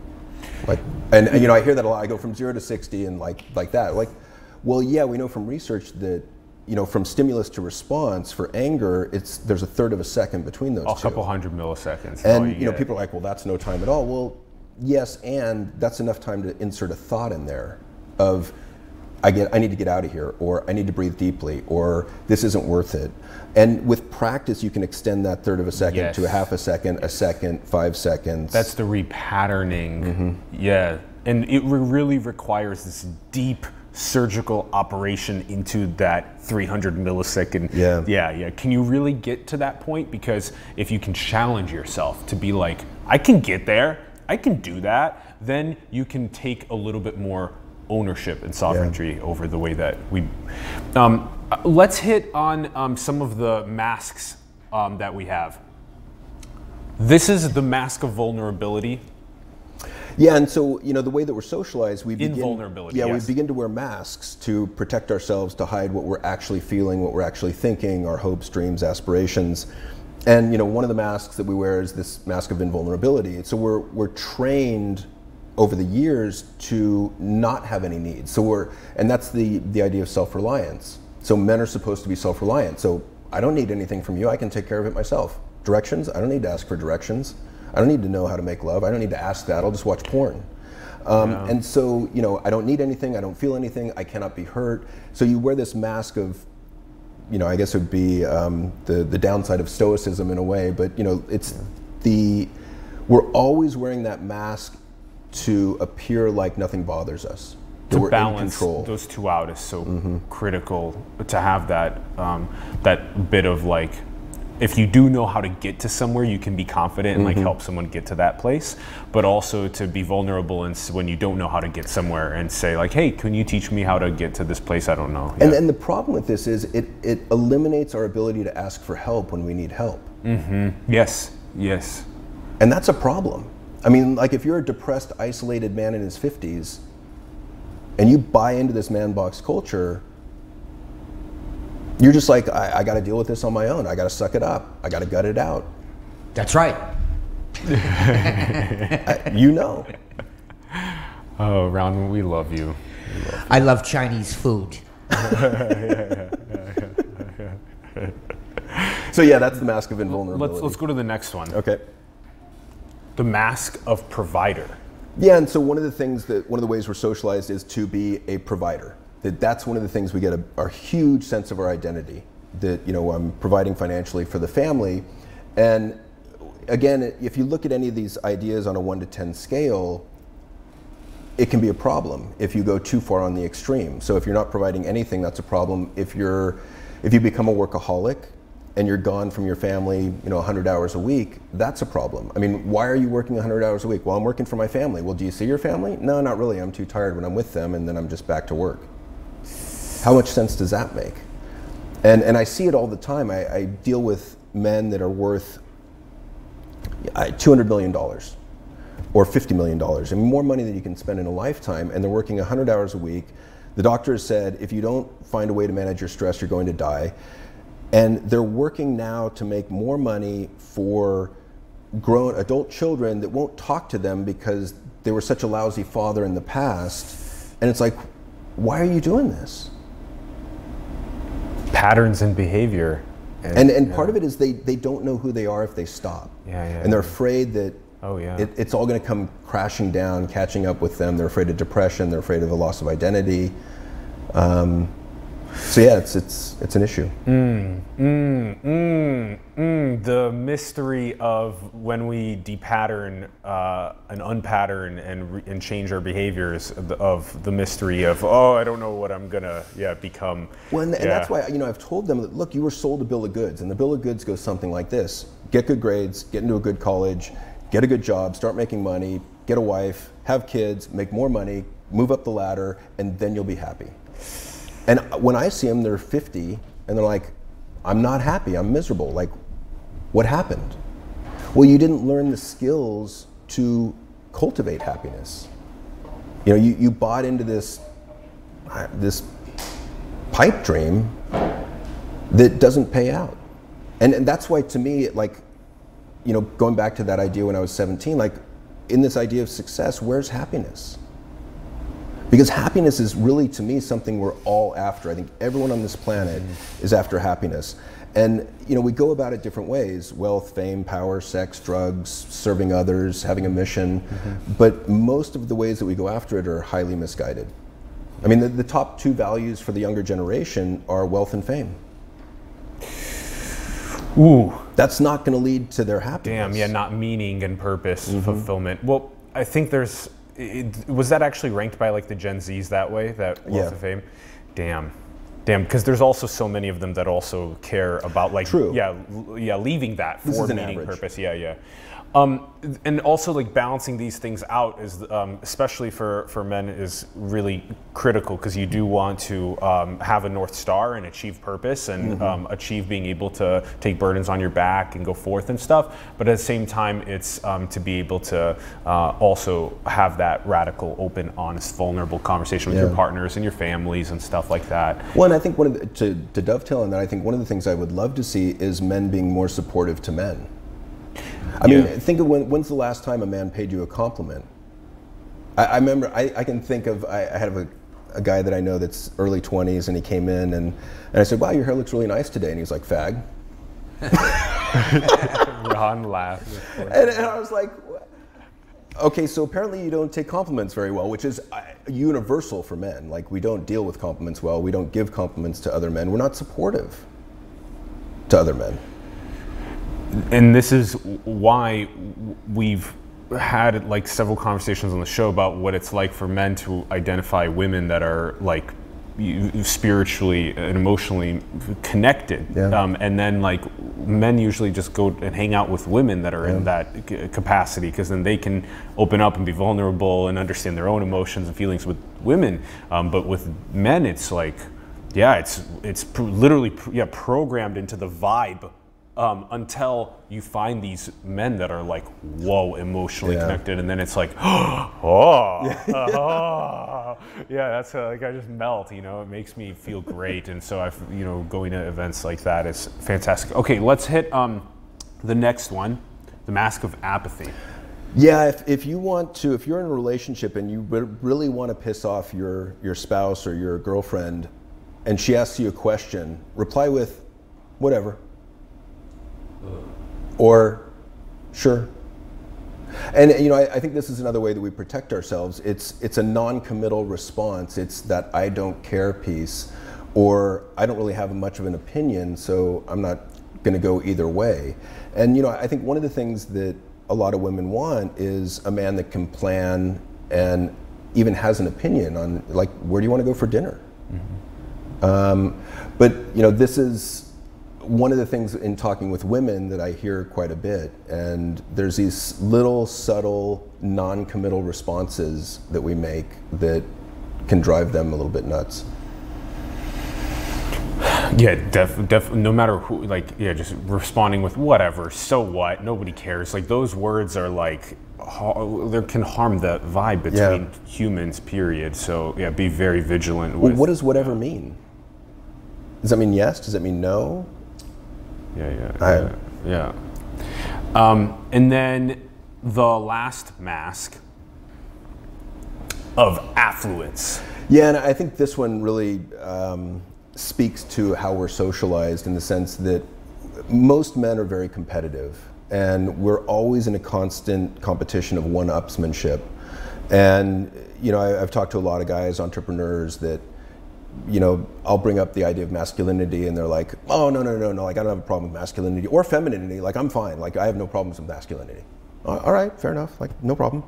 Like, and, and, you know, I hear that a lot. I go from zero to sixty and like, like that. Like, well, yeah, we know from research that you know, from stimulus to response for anger, it's there's a third of a second between those two. A couple hundred milliseconds. And you know, people are like, well, that's no time at all. Well, yes, and that's enough time to insert a thought in there of, I get, I need to get out of here, or I need to breathe deeply, or this isn't worth it. And with practice, you can extend that third of a second yes. to a half a second, a second, five seconds. That's the repatterning. Mm-hmm. Yeah, and it really requires this deep surgical operation into that three hundred millisecond. Yeah. Yeah, yeah. Can you really get to that point? Because if you can challenge yourself to be like, I can get there, I can do that, then you can take a little bit more ownership and sovereignty yeah. over the way that we... Um, let's hit on um, some of the masks um, that we have. This is the mask of vulnerability. Yeah, and so, you know, the way that we're socialized, we begin, Invulnerability, yeah, yes. we begin to wear masks to protect ourselves, to hide what we're actually feeling, what we're actually thinking, our hopes, dreams, aspirations. And, you know, one of the masks that we wear is this mask of invulnerability. So we're, we're trained over the years to not have any needs. So we're, and that's the, the idea of self-reliance. So men are supposed to be self-reliant. So I don't need anything from you. I can take care of it myself. Directions, I don't need to ask for directions. I don't need to know how to make love. I don't need to ask that. I'll just watch porn. Um, yeah. And so, you know, I don't need anything. I don't feel anything. I cannot be hurt. So you wear this mask of, you know, I guess it would be um, the, the downside of stoicism in a way. But, you know, it's yeah. the, we're always wearing that mask to appear like nothing bothers us. To we're balance those two out is so mm-hmm. critical to have that, um, that bit of like, if you do know how to get to somewhere, you can be confident and like mm-hmm. help someone get to that place, but also to be vulnerable and when you don't know how to get somewhere and say like, hey, can you teach me how to get to this place? I don't know. Yeah. And, and the problem with this is it, it eliminates our ability to ask for help when we need help. Mm-hmm. Yes, yes. And that's a problem. I mean, like if you're a depressed, isolated man in his fifties and you buy into this man box culture, You're just like, I, I got to deal with this on my own. I got to suck it up. I got to gut it out. That's right. I, you know. Oh, Ron, we love you. We love you. I love Chinese food. yeah, yeah, yeah, yeah, yeah. So yeah, that's the mask of invulnerability. Let's, let's go to the next one. Okay. The mask of provider. Yeah, and so one of the things that, one of the ways we're socialized is to be a provider. That that's one of the things we get a, a huge sense of our identity. That, you know, I'm providing financially for the family. And again, if you look at any of these ideas on a one to ten scale, it can be a problem if you go too far on the extreme. So if you're not providing anything, that's a problem. If you're, if you become a workaholic and you're gone from your family, you know, one hundred hours a week, that's a problem. I mean, why are you working one hundred hours a week? Well, I'm working for my family. Well, do you see your family? No, not really. I'm too tired when I'm with them, and then I'm just back to work. How much sense does that make? And, and I see it all the time. I, I deal with men that are worth two hundred million dollars. Or fifty million dollars, I mean, more money than you can spend in a lifetime, and they're working one hundred hours a week. The doctor has said, if you don't find a way to manage your stress, you're going to die. And they're working now to make more money for grown adult children that won't talk to them because they were such a lousy father in the past. And it's like, why are you doing this? Patterns in behavior. And, and, and yeah. part of it is they, they don't know who they are if they stop. Yeah, yeah, and they're yeah. afraid that Oh, yeah. It, it's all going to come crashing down, catching up with them. They're afraid of depression. They're afraid of the loss of identity. Um, so yeah, it's it's it's an issue. Mm, mm, mm, mm. The mystery of when we depattern uh, and unpattern and re and change our behaviors. Of the, of the mystery of oh, I don't know what I'm gonna yeah become. Well, and, yeah. and that's why, you know, I've told them that, look, you were sold a bill of goods, and the bill of goods goes something like this: get good grades, get into a good college. Get a good job, start making money, get a wife, have kids, make more money, move up the ladder, and then you'll be happy. And when I see them, they're fifty, and they're like, I'm not happy, I'm miserable. Like, what happened? Well, you didn't learn the skills to cultivate happiness. You know, you, you bought into this, this pipe dream that doesn't pay out. And, and that's why, to me, like, you know, going back to that idea when I was seventeen, like, in this idea of success, where's happiness? Because happiness is really, to me, something we're all after. I think everyone on this planet mm-hmm. is after happiness. And, you know, we go about it different ways: wealth, fame, power, sex, drugs, serving others, having a mission. Mm-hmm. But most of the ways that we go after it are highly misguided. I mean, the, the top two values for the younger generation are wealth and fame. Ooh. That's not going to lead to their happiness. Damn, yeah, not meaning and purpose, mm-hmm. fulfillment. Well, I think there's, it, was that actually ranked by like the Gen Zs that way, that wealth yeah. of fame? Damn, damn, because there's also so many of them that also care about like, True. yeah, yeah, leaving that for meaning, purpose, yeah, yeah. Um, and also like balancing these things out is, um, especially for, for men, is really critical, because you do want to um, have a North Star and achieve purpose and mm-hmm. um, achieve being able to take burdens on your back and go forth and stuff. But at the same time, it's um, to be able to uh, also have that radical, open, honest, vulnerable conversation with yeah. your partners and your families and stuff like that. Well, and I think one of the, to, to dovetail on that, I think one of the things I would love to see is men being more supportive to men. I mean, yeah. think of when, when's the last time a man paid you a compliment? I, I remember, I, I can think of, I, I have a, a guy that I know that's early twenties, and he came in, and, and I said, wow, your hair looks really nice today. And he was like, fag. Ron laughed. And, and I was like, okay, so apparently you don't take compliments very well, which is universal for men. Like, we don't deal with compliments well. We don't give compliments to other men. We're not supportive to other men. And this is why we've had like several conversations on the show about what it's like for men to identify women that are like spiritually and emotionally connected. Yeah. Um, and then like men usually just go and hang out with women that are yeah. in that capacity, because then they can open up and be vulnerable and understand their own emotions and feelings with women. Um, but with men, it's like, yeah, it's, it's pr literally pr yeah, programmed into the vibe um, until you find these men that are like, whoa, emotionally yeah. connected, and then it's like, oh, yeah, uh, yeah that's a, like I just melt, you know, it makes me feel great. And so I've, you know, going to events like that is fantastic. Okay, let's hit um, the next one, The Mask of Apathy. Yeah, if, if you want to, if you're in a relationship and you really want to piss off your, your spouse or your girlfriend, and she asks you a question, reply with, whatever. Ugh. Or, sure. And you know, I, I think this is another way that we protect ourselves. It's, it's a non-committal response. It's that I don't care piece, or I don't really have much of an opinion, so I'm not going to go either way. And you know, I think one of the things that a lot of women want is a man that can plan and even has an opinion on, like, where do you want to go for dinner? Mm-hmm. um, but you know, this is one of the things in talking with women that I hear quite a bit, and there's these little subtle non-committal responses that we make that can drive them a little bit nuts. Yeah, def, def, no matter who, like, yeah, just responding with whatever, so what, nobody cares. Like, those words are like, they can harm the vibe between yeah. humans, period. So, yeah, be very vigilant with. Well, what does whatever mean? Does that mean yes? Does that mean no? Yeah, yeah, I, yeah. yeah. Um, and then the last mask of affluence. Yeah, and I think this one really, um, speaks to how we're socialized, in the sense that most men are very competitive, and we're always in a constant competition of one-upsmanship. And you know, I, I've talked to a lot of guys, entrepreneurs, that, you know, I'll bring up the idea of masculinity, and they're like, oh, no, no, no, no, like, I don't have a problem with masculinity or femininity, like, I'm fine, like, I have no problems with masculinity. All right, fair enough, like, no problem.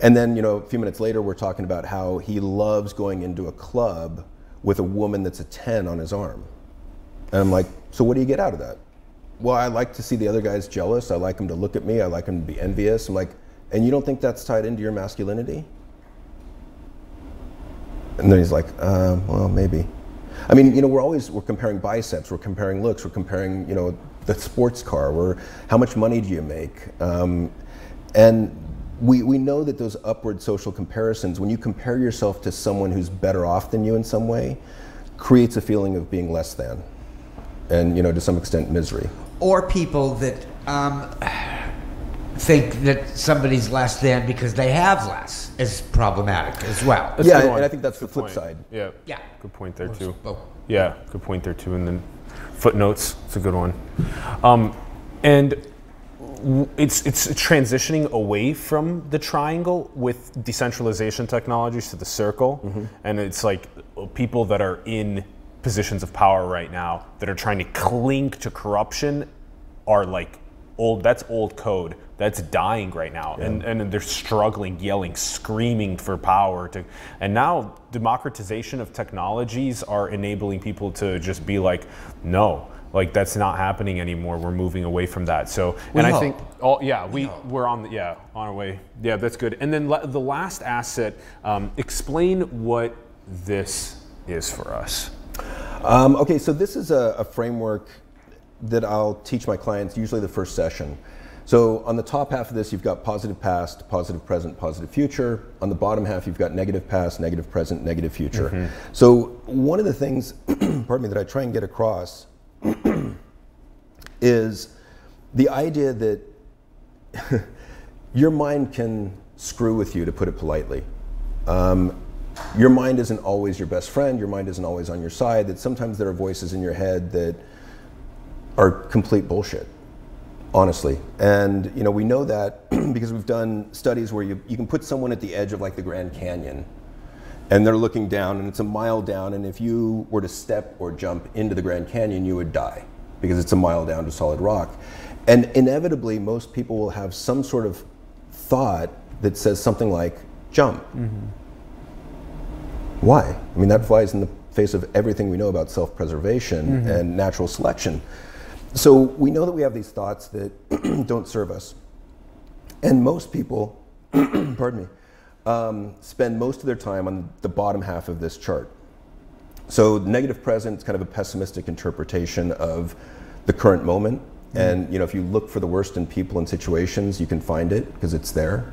And then, you know, a few minutes later, we're talking about how he loves going into a club with a woman that's a ten on his arm. And I'm like, so what do you get out of that? Well, I like to see the other guys jealous. I like them to look at me. I like them to be envious. I'm like, and you don't think that's tied into your masculinity? And then he's like, uh, well, maybe. I mean, you know, we're always, we're comparing biceps, we're comparing looks, we're comparing, you know, the sports car, we're, how much money do you make? Um, and We, we know that those upward social comparisons, when you compare yourself to someone who's better off than you in some way, creates a feeling of being less than, and, you know, to some extent, misery. Or people that um, think that somebody's less than because they have less is problematic as well. That's yeah, and I think that's good the flip point. side. Yeah. Yeah. Good point there, too. Oh. Yeah, good point there, too. And then footnotes, it's a good one. Um, and... It's, it's transitioning away from the triangle with decentralization technologies to the circle. Mm-hmm. And it's like people that are in positions of power right now that are trying to cling to corruption are like old, that's old code. That's dying right now. Yeah. And, and they're struggling, yelling, screaming for power. To, and now democratization of technologies are enabling people to just be like, no. Like, that's not happening anymore. We're moving away from that. So, and I think, oh yeah, we we're on the, yeah on our way. Yeah, that's good. And then the last asset, um, explain what this is for us. Um, okay, so this is a, a framework that I'll teach my clients usually the first session. So on the top half of this, you've got positive past, positive present, positive future. On the bottom half, you've got negative past, negative present, negative future. Mm-hmm. So one of the things, pardon me, that I try and get across is the idea that your mind can screw with you, to put it politely. Um, your mind isn't always your best friend, your mind isn't always on your side, that sometimes there are voices in your head that are complete bullshit, honestly. And you know, we know that because we've done studies where you, you can put someone at the edge of like the Grand Canyon, and they're looking down, and it's a mile down, and if you were to step or jump into the Grand Canyon, you would die, because it's a mile down to solid rock. And inevitably, most people will have some sort of thought that says something like, jump. Mm-hmm. Why? I mean, that flies in the face of everything we know about self-preservation mm-hmm. and natural selection. So we know that we have these thoughts that don't serve us. And most people, pardon me, Um, spend most of their time on the bottom half of this chart. So negative present is kind of a pessimistic interpretation of the current moment. Mm-hmm. And you know, if you look for the worst in people and situations, you can find it because it's there.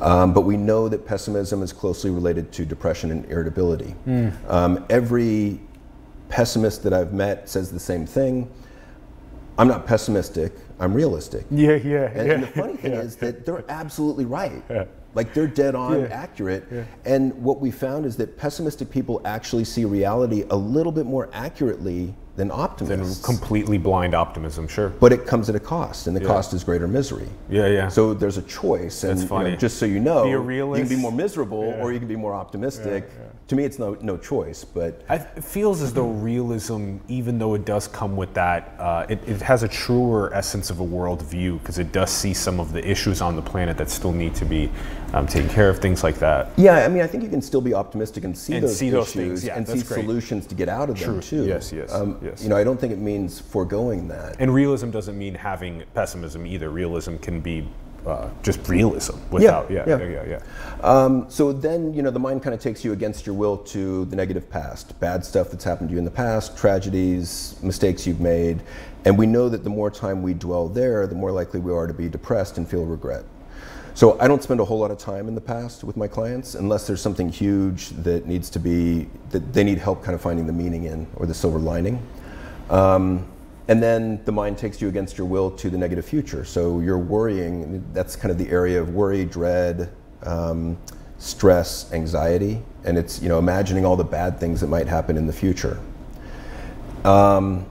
Um, but we know that pessimism is closely related to depression and irritability. Mm. Um, every pessimist that I've met says the same thing. I'm not pessimistic, I'm realistic. Yeah, yeah, and, yeah. and the funny thing yeah. is that they're absolutely right. Yeah. Like, they're dead on yeah. accurate. Yeah. And what we found is that pessimistic people actually see reality a little bit more accurately than optimists. Than completely blind optimism, sure. But it comes at a cost, and the yeah. cost is greater misery. Yeah, yeah. So there's a choice. That's and, funny. You know, just so you know, be a realist. You can be more miserable yeah. or you can be more optimistic. Yeah, yeah. To me, it's no, no choice, but. I, it feels as though realism, even though it does come with that, uh, it, it has a truer essence of a worldview, because it does see some of the issues on the planet that still need to be um, taken care of, things like that. Yeah, I mean, I think you can still be optimistic and see and those see issues those things. Yeah, and see great. solutions to get out of True. them too. Yes, yes, um, yes. You know, I don't think it means foregoing that. And realism doesn't mean having pessimism either. Realism can be Uh, just realism without, yeah, yeah, yeah, yeah. yeah, yeah. Um, so then, you know, the mind kind of takes you against your will to the negative past, bad stuff that's happened to you in the past, tragedies, mistakes you've made, and we know that the more time we dwell there, the more likely we are to be depressed and feel regret. So I don't spend a whole lot of time in the past with my clients, unless there's something huge that needs to be, that they need help kind of finding the meaning in, or the silver lining. Um, And then the mind takes you against your will to the negative future. So you're worrying, that's kind of the area of worry, dread, um, stress, anxiety, and it's, you know, imagining all the bad things that might happen in the future. Um,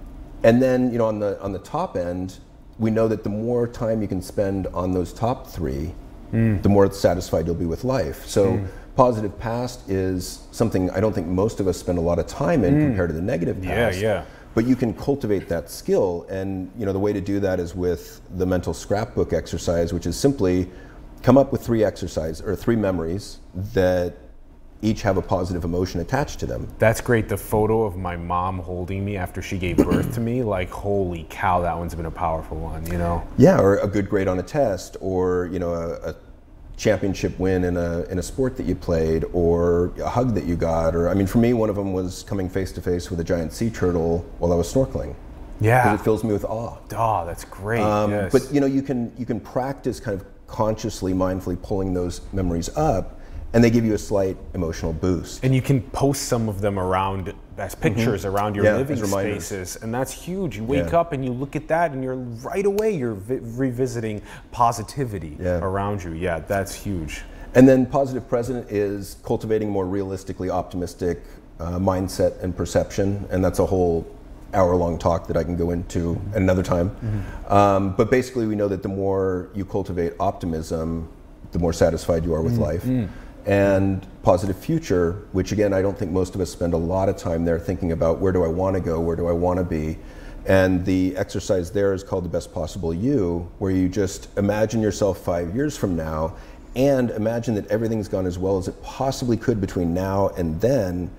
and then, you know, on the, on the top end, we know that the more time you can spend on those top three, mm. the more satisfied you'll be with life. So. Mm. Positive past is something I don't think most of us spend a lot of time in mm. compared to the negative past. Yeah, yeah. But you can cultivate that skill, and you know the way to do that is with the mental scrapbook exercise, which is simply come up with three exercise or three memories that each have a positive emotion attached to them. That's great. The photo of my mom holding me after she gave birth to me, like, holy cow, that one's been a powerful one, you know? Yeah, or a good grade on a test, or you know, a, a championship win in a in a sport that you played, or a hug that you got, or I mean, for me, one of them was coming face to face with a giant sea turtle while I was snorkeling. Yeah, because it fills me with awe. Oh, that's great. Um, yes. But you know, you can you can practice kind of consciously, mindfully pulling those memories up, and they give you a slight emotional boost. And you can post some of them around as pictures mm-hmm. around your yeah, living spaces, and that's huge. You wake yeah. up and you look at that, and you're right away you're vi revisiting positivity yeah. around you. Yeah, that's huge. And then positive present is cultivating more realistically optimistic uh, mindset and perception, and that's a whole hour-long talk that I can go into mm-hmm. another time. Mm-hmm. um, but basically, we know that the more you cultivate optimism, the more satisfied you are with mm-hmm. life. Mm-hmm. And positive future, which again, I don't think most of us spend a lot of time there thinking about where do I want to go, where do I want to be. And the exercise there is called the best possible you, where you just imagine yourself five years from now and imagine that everything's gone as well as it possibly could between now and then.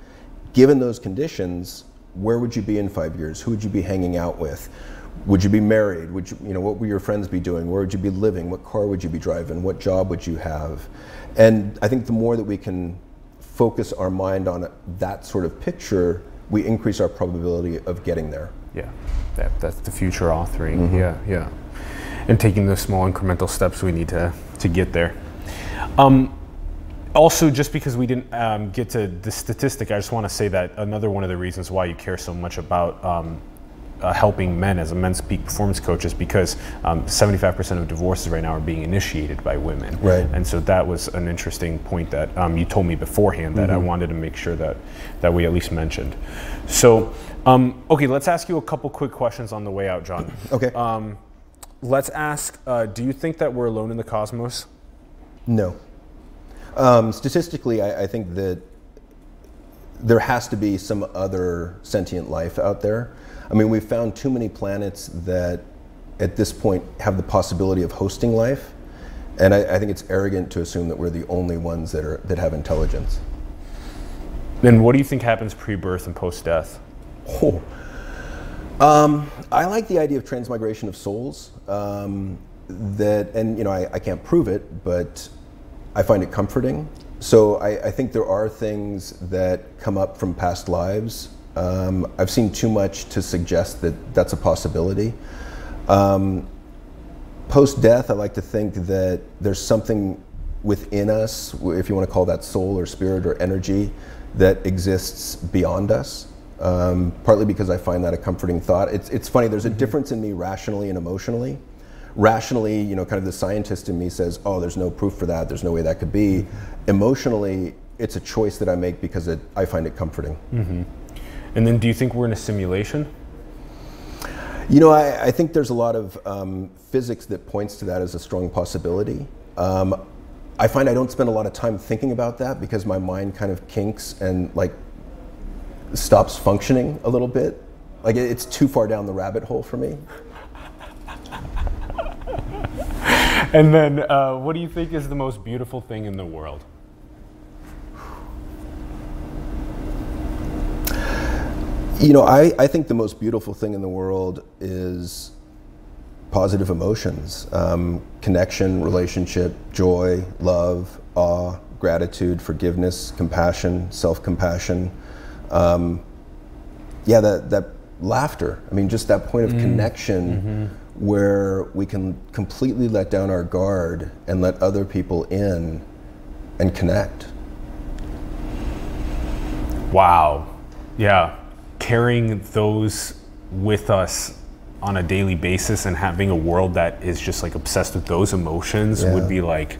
Given those conditions, where would you be in five years? Who would you be hanging out with? Would you be married? Would you, you know, what would your friends be doing? Where would you be living? What car would you be driving? What job would you have? And I think the more that we can focus our mind on that sort of picture, we increase our probability of getting there. Yeah, that, that's the future authoring. Mm-hmm. Yeah, yeah. And taking the small incremental steps we need to, to get there. Um, Also, just because we didn't um, get to the statistic, I just want to say that another one of the reasons why you care so much about um, uh, helping men as a men's peak performance coach is because seventy-five percent um, of divorces right now are being initiated by women. Right. And so that was an interesting point that um, you told me beforehand that mm-hmm. I wanted to make sure that, that we at least mentioned. So, um, okay, let's ask you a couple quick questions on the way out, John. Okay. Um, let's ask, uh, do you think that we're alone in the cosmos? No. Um, statistically, I, I think that there has to be some other sentient life out there. I mean, we've found too many planets that at this point have the possibility of hosting life, and I, I think it's arrogant to assume that we're the only ones that are that have intelligence. Then what do you think happens pre-birth and post-death? Oh. Um, I like the idea of transmigration of souls, um, that, and you know, I, I can't prove it, but I find it comforting. So I, I think there are things that come up from past lives. Um, I've seen too much to suggest that that's a possibility. Um, Post-death, I like to think that there's something within us, if you want to call that soul or spirit or energy, that exists beyond us, um, partly because I find that a comforting thought. It's, it's funny, there's a difference in me rationally and emotionally. Rationally, you know, kind of the scientist in me says, oh, there's no proof for that, there's no way that could be. Emotionally, it's a choice that I make because it, I find it comforting. Mm-hmm. And then do you think we're in a simulation? You know, I, I think there's a lot of um, physics that points to that as a strong possibility. Um, I find I don't spend a lot of time thinking about that because my mind kind of kinks and like stops functioning a little bit. Like it, it's too far down the rabbit hole for me. And then uh, what do you think is the most beautiful thing in the world? You know, I, I think the most beautiful thing in the world is positive emotions, um, connection, relationship, joy, love, awe, gratitude, forgiveness, compassion, self-compassion. Um, yeah, that, that laughter. I mean, just that point of mm. connection mm-hmm. where we can completely let down our guard and let other people in and connect. Wow. Yeah. Carrying those with us on a daily basis and having a world that is just like obsessed with those emotions yeah. would be like,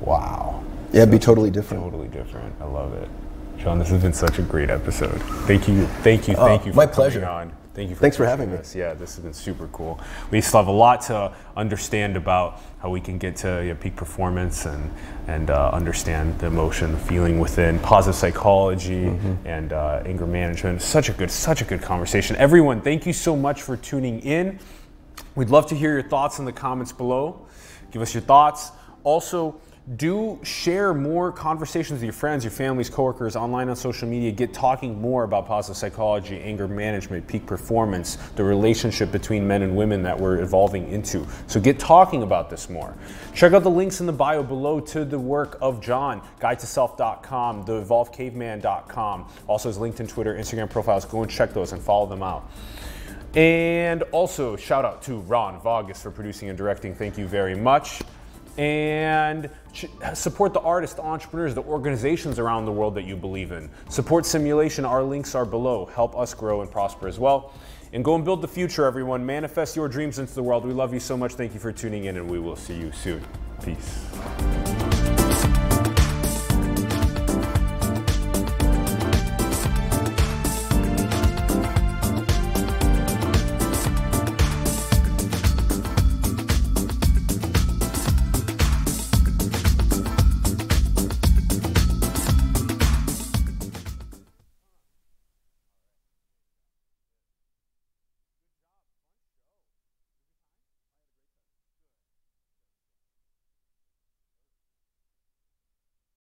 wow. Yeah, it'd be totally different. Totally different. I love it. John, this has been such a great episode. Thank you, thank you, thank oh, you for my pleasure. coming on. Thank you for Thanks for having us. me. Yeah, this has been super cool. We still have a lot to understand about how we can get to you know, peak performance and, and uh, understand the emotion, the feeling within, positive psychology, mm-hmm. and uh, anger management. Such a good, such a good conversation. Everyone, thank you so much for tuning in. We'd love to hear your thoughts in the comments below. Give us your thoughts. Also, do share more conversations with your friends, your families, coworkers, online on social media. Get talking more about positive psychology, anger management, peak performance, the relationship between men and women that we're evolving into. So get talking about this more. Check out the links in the bio below to the work of John, guide to self dot com, the evolved caveman dot com. Also his LinkedIn, Twitter, Instagram profiles. Go and check those and follow them out. And also shout out to Ron Vargas for producing and directing. Thank you very much. And support the artists, the entrepreneurs, the organizations around the world that you believe in. Support Simulation. Our links are below. Help us grow and prosper as well. And go and build the future, everyone. Manifest your dreams into the world. We love you so much. Thank you for tuning in, and we will see you soon. Peace.